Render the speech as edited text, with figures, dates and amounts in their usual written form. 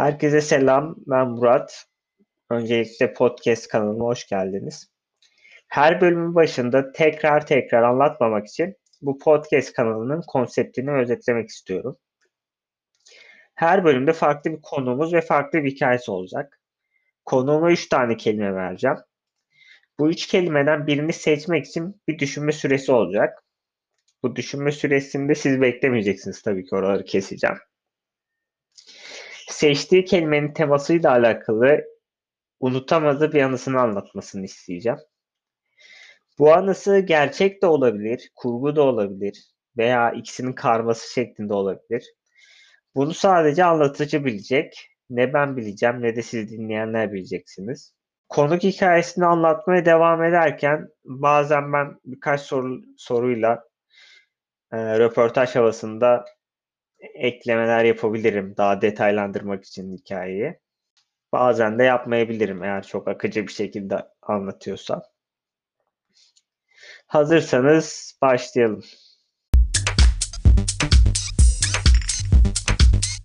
Herkese selam, ben Murat. Öncelikle podcast kanalıma hoş geldiniz. Her bölümün başında tekrar anlatmamak için bu podcast kanalının konseptini özetlemek istiyorum. Her bölümde farklı bir konuğumuz ve farklı bir hikayesi olacak. Konuğuma 3 tane kelime vereceğim. Bu 3 kelimeden birini seçmek için bir düşünme süresi olacak. Bu düşünme süresinde siz beklemeyeceksiniz tabii ki, oraları keseceğim. Seçtiği kelimenin temasıyla alakalı unutamadığı bir anısını anlatmasını isteyeceğim. Bu anısı gerçek de olabilir, kurgu da olabilir veya ikisinin karması şeklinde olabilir. Bunu sadece anlatıcı bilecek. Ne ben bileceğim ne de siz dinleyenler bileceksiniz. Konuk hikayesini anlatmaya devam ederken bazen ben birkaç soruyla röportaj havasında eklemeler yapabilirim daha detaylandırmak için hikayeyi. Bazen de yapmayabilirim eğer çok akıcı bir şekilde anlatıyorsa. Hazırsanız başlayalım.